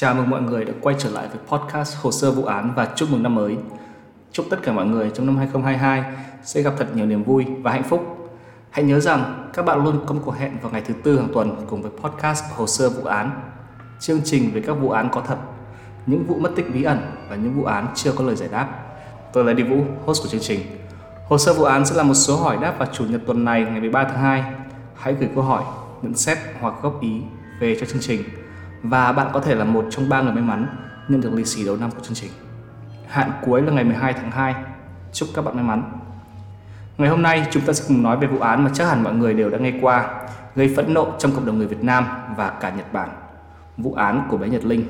Chào mừng mọi người đã quay trở lại với podcast Hồ Sơ Vụ Án và chúc mừng năm mới. Chúc tất cả mọi người trong năm 2022 sẽ gặp thật nhiều niềm vui và hạnh phúc. Hãy nhớ rằng các bạn luôn có một cuộc hẹn vào ngày thứ Tư hàng tuần cùng với podcast Hồ Sơ Vụ Án, chương trình về các vụ án có thật, những vụ mất tích bí ẩn và những vụ án chưa có lời giải đáp. Tôi là Đinh Vũ, host của chương trình. Hồ Sơ Vụ Án sẽ là một số hỏi đáp vào Chủ nhật tuần này ngày 13 tháng 2. Hãy gửi câu hỏi, nhận xét hoặc góp ý về cho chương trình. Và bạn có thể là một trong 3 người may mắn nhận được lì xì đầu năm của chương trình. Hạn cuối là ngày 12 tháng 2. Chúc các bạn may mắn. Ngày hôm nay chúng ta sẽ cùng nói về vụ án mà chắc hẳn mọi người đều đã nghe qua, gây phẫn nộ trong cộng đồng người Việt Nam và cả Nhật Bản. Vụ án của bé Nhật Linh.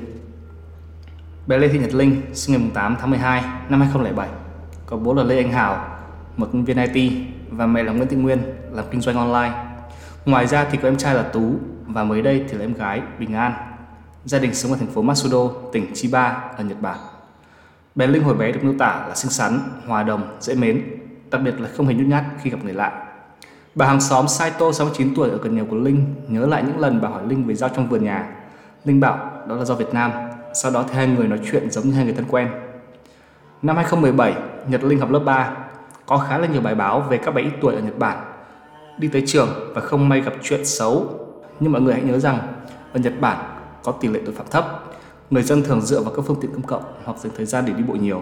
Bé Lê Thị Nhật Linh sinh ngày 8 tháng 12 năm 2007. Có bố là Lê Anh Hào, một nhân viên IT, và mẹ là Nguyễn Thị Nguyên, làm kinh doanh online. Ngoài ra thì có em trai là Tú và mới đây thì là em gái Bình An. Gia đình sống ở thành phố Matsudo, tỉnh Chiba ở Nhật Bản. Bé Linh hồi bé được miêu tả là xinh xắn, hòa đồng, dễ mến, đặc biệt là không hề nhút nhát khi gặp người lạ. Bà hàng xóm Saito 69 tuổi ở gần nhà của Linh nhớ lại những lần bà hỏi Linh về rau trong vườn nhà. Linh bảo đó là rau Việt Nam, sau đó thì hai người nói chuyện giống như hai người thân quen. Năm 2017, Nhật Linh học lớp 3, có khá là nhiều bài báo về các bé ít tuổi ở Nhật Bản. Đi tới trường và không may gặp chuyện xấu, nhưng mọi người hãy nhớ rằng ở Nhật Bản có tỷ lệ tội phạm thấp, người dân thường dựa vào các phương tiện công cộng hoặc dành thời gian để đi bộ nhiều,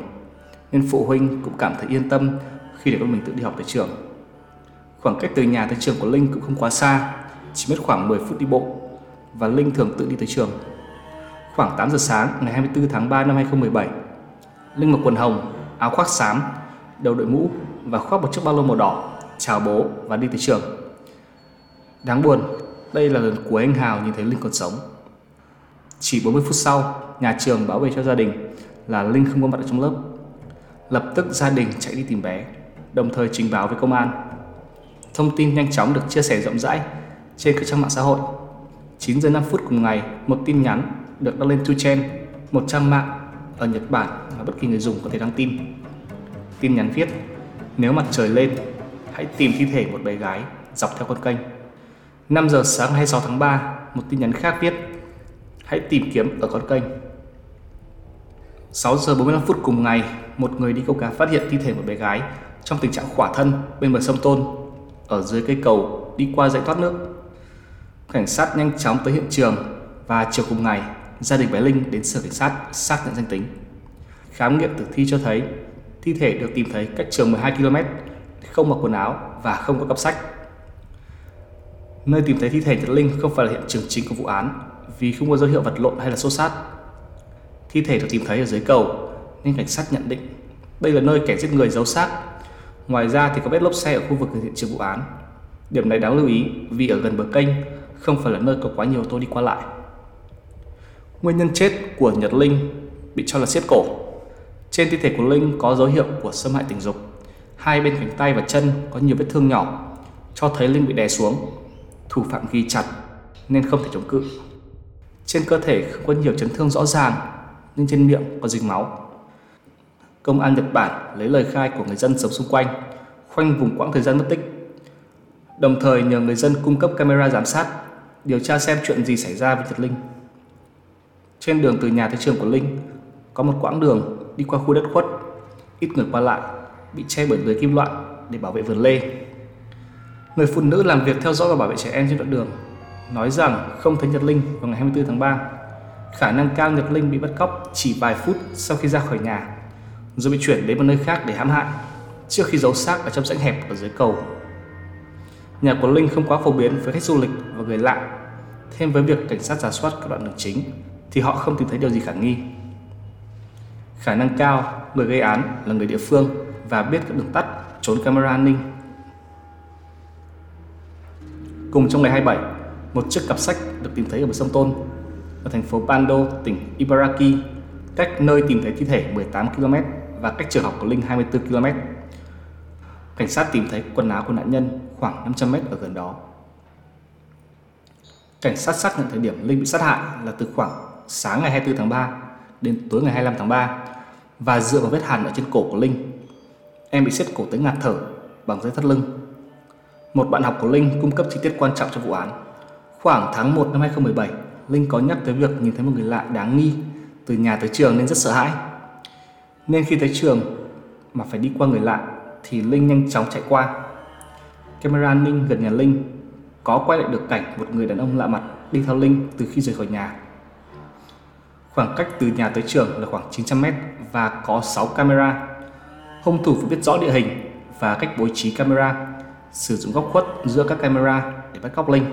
nên phụ huynh cũng cảm thấy yên tâm khi để con mình tự đi học tới trường. Khoảng cách từ nhà tới trường của Linh cũng không quá xa, chỉ mất khoảng 10 phút đi bộ, và Linh thường tự đi tới trường. Khoảng 8 giờ sáng ngày 24 tháng 3 năm 2017, Linh mặc quần hồng, áo khoác xám, đầu đội mũ và khoác một chiếc ba lô màu đỏ, chào bố và đi tới trường. Đáng buồn, đây là lần cuối anh Hào nhìn thấy Linh còn sống. Chỉ 40 phút sau, nhà trường báo về cho gia đình là Linh không có mặt ở trong lớp. Lập tức gia đình chạy đi tìm bé, đồng thời trình báo với công an. Thông tin nhanh chóng được chia sẻ rộng rãi trên các trang mạng xã hội. 9 giờ 5 phút cùng ngày, một tin nhắn được đăng lên Tone, một trang mạng ở Nhật Bản mà bất kỳ người dùng có thể đăng tin. Tin nhắn viết: nếu mặt trời lên, hãy tìm thi thể một bé gái dọc theo con kênh. 5 giờ sáng 26 tháng 3, một tin nhắn khác viết: hãy tìm kiếm ở con kênh. 6 giờ 45 phút cùng ngày, một người đi câu cá phát hiện thi thể một bé gái trong tình trạng khỏa thân bên bờ sông Tone, ở dưới cây cầu đi qua dãy thoát nước. Cảnh sát nhanh chóng tới hiện trường và chiều cùng ngày, gia đình bé Linh đến sở cảnh sát xác nhận danh tính. Khám nghiệm tử thi cho thấy thi thể được tìm thấy cách trường 12 km, không mặc quần áo và không có cặp sách. Nơi tìm thấy thi thể Nhật Linh không phải là hiện trường chính của vụ án, vì không có dấu hiệu vật lộn hay là xô xát. Thi thể được tìm thấy ở dưới cầu nên cảnh sát nhận định đây là nơi kẻ giết người giấu xác. Ngoài ra thì có vết lốp xe ở khu vực hiện trường vụ án. Điểm này đáng lưu ý vì ở gần bờ kênh không phải là nơi có quá nhiều ô tô đi qua lại. Nguyên nhân chết của Nhật Linh bị cho là siết cổ. Trên thi thể của Linh có dấu hiệu của xâm hại tình dục. Hai bên cánh tay và chân có nhiều vết thương nhỏ cho thấy Linh bị đè xuống. Thủ phạm ghi chặt nên không thể chống cự. Trên cơ thể không có nhiều chấn thương rõ ràng, nhưng trên miệng có dính máu. Công an Nhật Bản lấy lời khai của người dân sống xung quanh, khoanh vùng quãng thời gian mất tích. Đồng thời nhờ người dân cung cấp camera giám sát, điều tra xem chuyện gì xảy ra với Nhật Linh. Trên đường từ nhà tới trường của Linh, có một quãng đường đi qua khu đất khuất, ít người qua lại, bị che bởi lưới kim loại để bảo vệ vườn lê. Người phụ nữ làm việc theo dõi và bảo vệ trẻ em trên đoạn đường nói rằng không thấy Nhật Linh vào ngày 24 tháng 3. Khả năng cao Nhật Linh bị bắt cóc chỉ vài phút sau khi ra khỏi nhà, rồi bị chuyển đến một nơi khác để hãm hại, trước khi giấu xác ở trong rãnh hẹp ở dưới cầu. Nhà của Linh không quá phổ biến với khách du lịch và người lạ. Thêm với việc cảnh sát rà soát các đoạn đường chính, thì họ không tìm thấy điều gì khả nghi. Khả năng cao người gây án là người địa phương và biết các đường tắt, trốn camera an ninh. Cùng trong ngày 27, một chiếc cặp sách được tìm thấy ở bờ sông Tone, ở thành phố Bando, tỉnh Ibaraki, cách nơi tìm thấy thi thể 18 km và cách trường học của Linh 24 km. Cảnh sát tìm thấy quần áo của nạn nhân khoảng 500 m ở gần đó. Cảnh sát xác nhận thời điểm Linh bị sát hại là từ khoảng sáng ngày 24 tháng 3 đến tối ngày 25 tháng 3 và dựa vào vết hàn ở trên cổ của Linh. Em bị siết cổ tới ngạt thở bằng dây thắt lưng. Một bạn học của Linh cung cấp chi tiết quan trọng cho vụ án. Khoảng tháng 1 năm 2017, Linh có nhắc tới việc nhìn thấy một người lạ đáng nghi từ nhà tới trường nên rất sợ hãi. Nên khi tới trường mà phải đi qua người lạ thì Linh nhanh chóng chạy qua. Camera an ninh gần nhà Linh có quay lại được cảnh một người đàn ông lạ mặt đi theo Linh từ khi rời khỏi nhà. Khoảng cách từ nhà tới trường là khoảng 900 m và có 6 camera. Hung thủ phải biết rõ địa hình và cách bố trí camera, sử dụng góc khuất giữa các camera để bắt cóc Linh.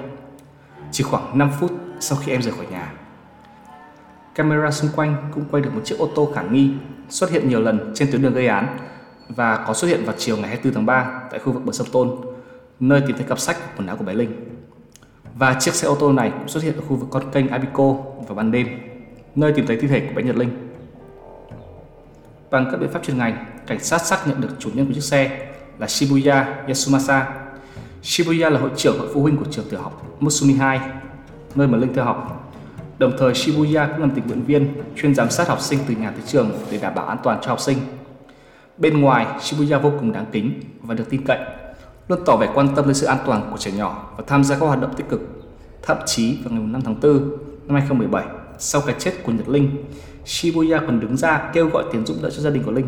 Chỉ khoảng 5 phút sau khi em rời khỏi nhà, camera xung quanh cũng quay được một chiếc ô tô khả nghi xuất hiện nhiều lần trên tuyến đường gây án và có xuất hiện vào chiều ngày 24 tháng 3 tại khu vực bờ sông Tone, nơi tìm thấy cặp sách và quần áo của bé Linh. Và chiếc xe ô tô này cũng xuất hiện ở khu vực con kênh Abico vào ban đêm, nơi tìm thấy thi thể của bé Nhật Linh. Bằng các biện pháp chuyên ngành, cảnh sát xác nhận được chủ nhân của chiếc xe là Shibuya Yasumasa. Shibuya là hội trưởng hội phụ huynh của trường tiểu học Musumihai, nơi mà Linh theo học. Đồng thời, Shibuya cũng làm tình nguyện viên chuyên giám sát học sinh từ nhà tới trường để đảm bảo an toàn cho học sinh. Bên ngoài, Shibuya vô cùng đáng kính và được tin cậy, luôn tỏ vẻ quan tâm đến sự an toàn của trẻ nhỏ và tham gia các hoạt động tích cực. Thậm chí vào ngày 5 tháng 4 năm 2017, sau cái chết của Nhật Linh, Shibuya còn đứng ra kêu gọi tiền giúp đỡ cho gia đình của Linh.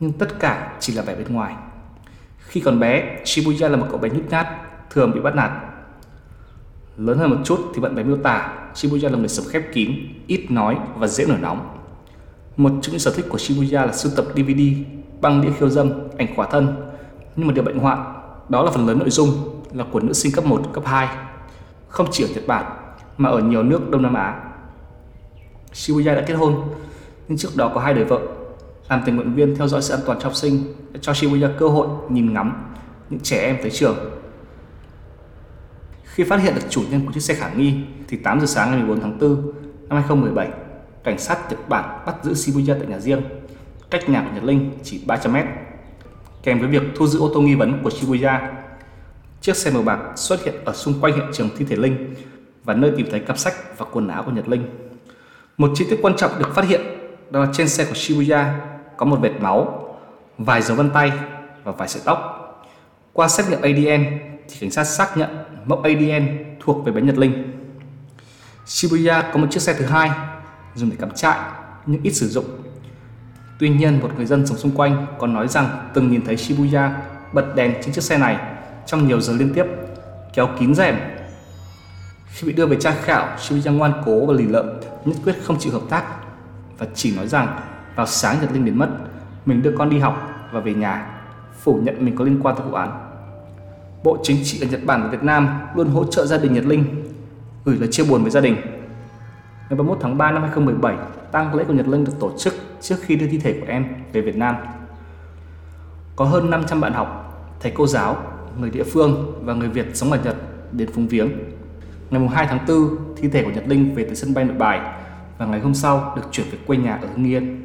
Nhưng tất cả chỉ là vẻ bên ngoài. Khi còn bé, Shibuya là một cậu bé nhút nhát, thường bị bắt nạt. Lớn hơn một chút thì bạn bè miêu tả Shibuya là người sống khép kín, ít nói và dễ nổi nóng. Một trong những sở thích của Shibuya là sưu tập DVD, băng đĩa khiêu dâm, ảnh khỏa thân. Nhưng mà điều bệnh hoạn đó là phần lớn nội dung là của nữ sinh cấp 1, cấp 2, không chỉ ở Nhật Bản mà ở nhiều nước Đông Nam Á. Shibuya đã kết hôn, nhưng trước đó có 2 đời vợ. Làm tình nguyện viên theo dõi sự an toàn cho học sinh để cho Shibuya cơ hội nhìn ngắm những trẻ em tới trường. Khi phát hiện được chủ nhân của chiếc xe khả nghi thì 8 giờ sáng ngày 14 tháng 4 năm 2017, cảnh sát Nhật Bản bắt giữ Shibuya tại nhà riêng, cách nhà của Nhật Linh chỉ 300 m, kèm với việc thu giữ ô tô nghi vấn của Shibuya. Chiếc xe màu bạc xuất hiện ở xung quanh hiện trường thi thể Linh và nơi tìm thấy cặp sách và quần áo của Nhật Linh. Một chi tiết quan trọng được phát hiện đó là trên xe của Shibuya có một vệt máu, vài dấu vân tay và vài sợi tóc. Qua xét nghiệm ADN thì cảnh sát xác nhận mẫu ADN thuộc về bé Nhật Linh. Shibuya có một chiếc xe thứ hai dùng để cắm trại nhưng ít sử dụng. Tuy nhiên, một người dân sống xung quanh có nói rằng từng nhìn thấy Shibuya bật đèn trên chiếc xe này trong nhiều giờ liên tiếp, kéo kín rèm. Khi bị đưa về tra khảo, Shibuya ngoan cố và lì lợm, nhất quyết không chịu hợp tác và chỉ nói rằng vào sáng Nhật Linh biến mất, mình đưa con đi học và về nhà, phủ nhận mình có liên quan tới vụ án. Bộ Chính trị ở Nhật Bản và Việt Nam luôn hỗ trợ gia đình Nhật Linh, gửi lời chia buồn với gia đình. Ngày 31 tháng 3 năm 2017, tang lễ của Nhật Linh được tổ chức trước khi đưa thi thể của em về Việt Nam. Có hơn 500 bạn học, thầy cô giáo, người địa phương và người Việt sống ở Nhật đến phúng viếng. Ngày 2 tháng 4, thi thể của Nhật Linh về tới sân bay Nội Bài và ngày hôm sau được chuyển về quê nhà ở Hưng Yên.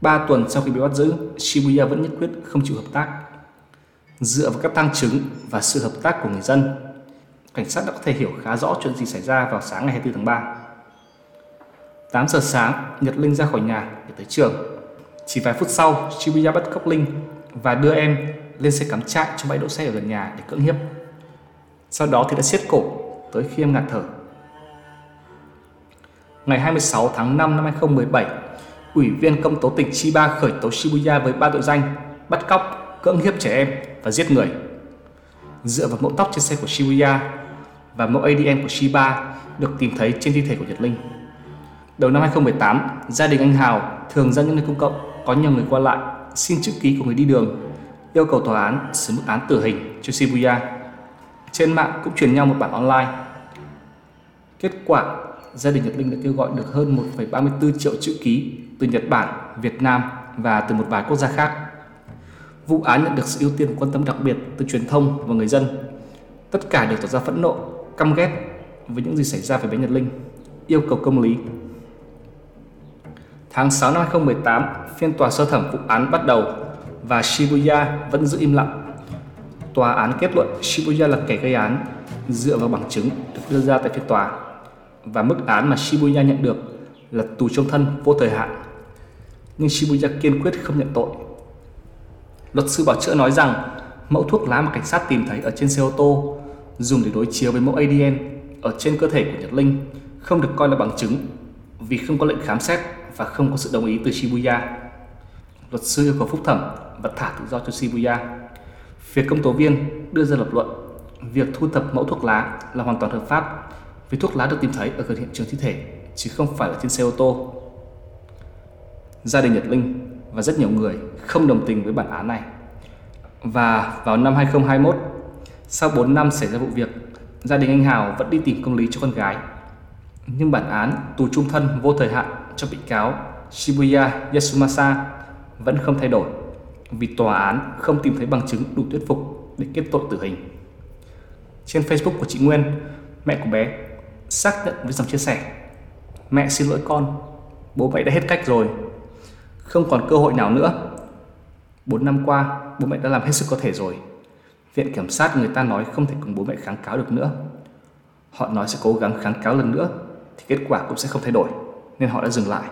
3 tuần sau khi bị bắt giữ, Shibuya vẫn nhất quyết không chịu hợp tác. Dựa vào các tang chứng và sự hợp tác của người dân, cảnh sát đã có thể hiểu khá rõ chuyện gì xảy ra vào sáng ngày 24 tháng 3. 8 giờ sáng, Nhật Linh ra khỏi nhà để tới trường. Chỉ vài phút sau, Shibuya bắt cóc Linh và đưa em lên xe cắm trại trong bãi đỗ xe ở gần nhà để cưỡng hiếp. Sau đó thì đã siết cổ tới khi em ngạt thở. Ngày 26 tháng 5 năm 2017, Ủy viên Công tố tỉnh Chiba khởi tố Shibuya với 3 tội danh: bắt cóc, cưỡng hiếp trẻ em và giết người. Dựa vào mẫu tóc trên xe của Shibuya và mẫu ADN của Shiba được tìm thấy trên thi thể của Nhật Linh. Đầu năm 2018, gia đình anh Hào thường ra những nơi công cộng có nhiều người qua lại, xin chữ ký của người đi đường, yêu cầu tòa án xử mức án tử hình cho Shibuya. Trên mạng cũng truyền nhau một bản online. Kết quả, gia đình Nhật Linh đã kêu gọi được hơn 1,34 triệu chữ ký từ Nhật Bản, Việt Nam và từ một vài quốc gia khác. Vụ án nhận được sự ưu tiên và quan tâm đặc biệt từ truyền thông và người dân. Tất cả đều tỏ ra phẫn nộ, căm ghét với những gì xảy ra với bé Nhật Linh, yêu cầu công lý. Tháng 6 năm 2018, phiên tòa sơ thẩm vụ án bắt đầu và Shibuya vẫn giữ im lặng. Tòa án kết luận Shibuya là kẻ gây án dựa vào bằng chứng được đưa ra tại phiên tòa và mức án mà Shibuya nhận được là tù chung thân vô thời hạn. Nhưng Shibuya kiên quyết không nhận tội. Luật sư bảo chữa nói rằng mẫu thuốc lá mà cảnh sát tìm thấy ở trên xe ô tô dùng để đối chiếu với mẫu ADN ở trên cơ thể của Nhật Linh không được coi là bằng chứng vì không có lệnh khám xét và không có sự đồng ý từ Shibuya. Luật sư yêu cầu phúc thẩm và thả tự do cho Shibuya. Phía công tố viên đưa ra lập luận việc thu thập mẫu thuốc lá là hoàn toàn hợp pháp vì thuốc lá được tìm thấy ở gần hiện trường thi thể chứ không phải là trên xe ô tô. Gia đình Nhật Linh và rất nhiều người không đồng tình với bản án này. Và vào năm 2021, sau 4 năm xảy ra vụ việc, gia đình anh Hào vẫn đi tìm công lý cho con gái. Nhưng bản án tù chung thân vô thời hạn cho bị cáo Shibuya Yasumasa vẫn không thay đổi vì tòa án không tìm thấy bằng chứng đủ thuyết phục để kết tội tử hình. Trên Facebook của chị Nguyên, mẹ của bé xác nhận với dòng chia sẻ: "Mẹ xin lỗi con, bố mẹ đã hết cách rồi, không còn cơ hội nào nữa. 4 năm qua, bố mẹ đã làm hết sức có thể rồi. Viện Kiểm sát người ta nói không thể cùng bố mẹ kháng cáo được nữa. Họ nói sẽ cố gắng kháng cáo lần nữa thì kết quả cũng sẽ không thay đổi, nên họ đã dừng lại.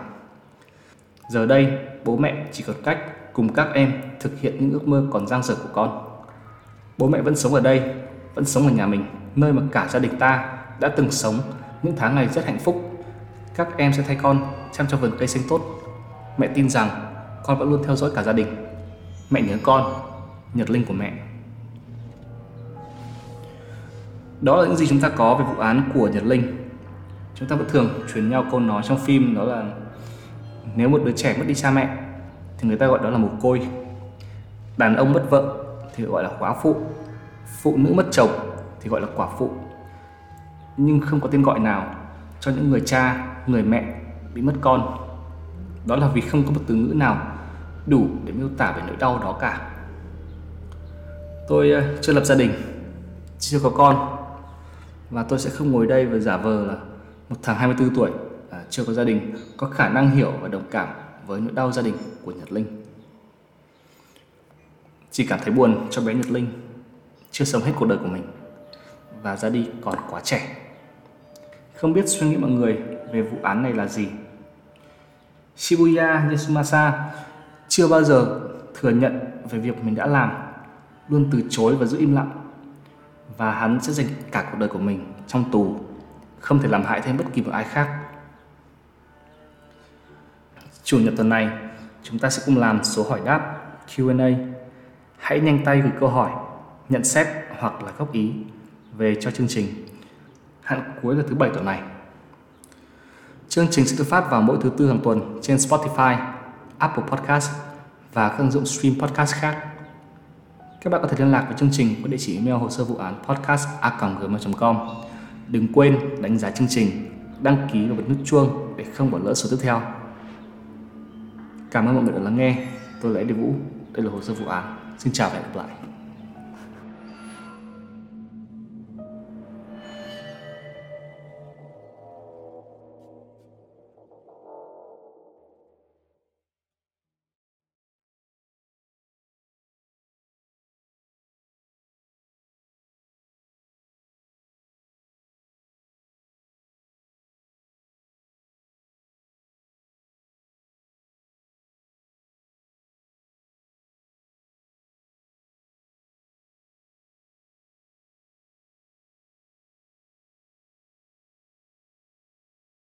Giờ đây, bố mẹ chỉ còn cách cùng các em thực hiện những ước mơ còn dang dở của con. Bố mẹ vẫn sống ở đây, vẫn sống ở nhà mình, nơi mà cả gia đình ta đã từng sống những tháng ngày rất hạnh phúc. Các em sẽ thay con chăm cho vườn cây xanh tốt. Mẹ tin rằng con vẫn luôn theo dõi cả gia đình. Mẹ nhớ con, Nhật Linh của mẹ." Đó là những gì chúng ta có về vụ án của Nhật Linh. Chúng ta vẫn thường truyền nhau câu nói trong phim, đó là nếu một đứa trẻ mất đi cha mẹ thì người ta gọi đó là mồ côi, đàn ông mất vợ thì gọi là quá phụ, phụ nữ mất chồng thì gọi là quả phụ. Nhưng không có tên gọi nào cho những người cha, người mẹ bị mất con. Đó là vì không có một từ ngữ nào đủ để miêu tả về nỗi đau đó cả. Tôi chưa lập gia đình, chưa có con, và tôi sẽ không ngồi đây và giả vờ là một thằng 24 tuổi chưa có gia đình có khả năng hiểu và đồng cảm với nỗi đau gia đình của Nhật Linh. Chỉ cảm thấy buồn cho bé Nhật Linh chưa sống hết cuộc đời của mình và ra đi còn quá trẻ. Không biết suy nghĩ mọi người về vụ án này là gì. Shibuya Yasumasa chưa bao giờ thừa nhận về việc mình đã làm, luôn từ chối và giữ im lặng. Và hắn sẽ dành cả cuộc đời của mình trong tù, không thể làm hại thêm bất kỳ một ai khác. Chủ nhật tuần này, chúng ta sẽ cùng làm số hỏi đáp Q&A. Hãy nhanh tay gửi câu hỏi, nhận xét hoặc là góp ý về cho chương trình. Hạn cuối là thứ Bảy tuần này. Chương trình sẽ được phát vào mỗi thứ Tư hàng tuần trên Spotify, Apple Podcast và các ứng dụng stream podcast khác. Các bạn có thể liên lạc với chương trình qua địa chỉ email hồ sơ vụ án podcast@gmail.com. Đừng quên đánh giá chương trình, đăng ký và bật nút chuông để không bỏ lỡ số tiếp theo. Cảm ơn mọi người đã lắng nghe. Tôi là Đinh Vũ, đây là hồ sơ vụ án. Xin chào và hẹn gặp lại.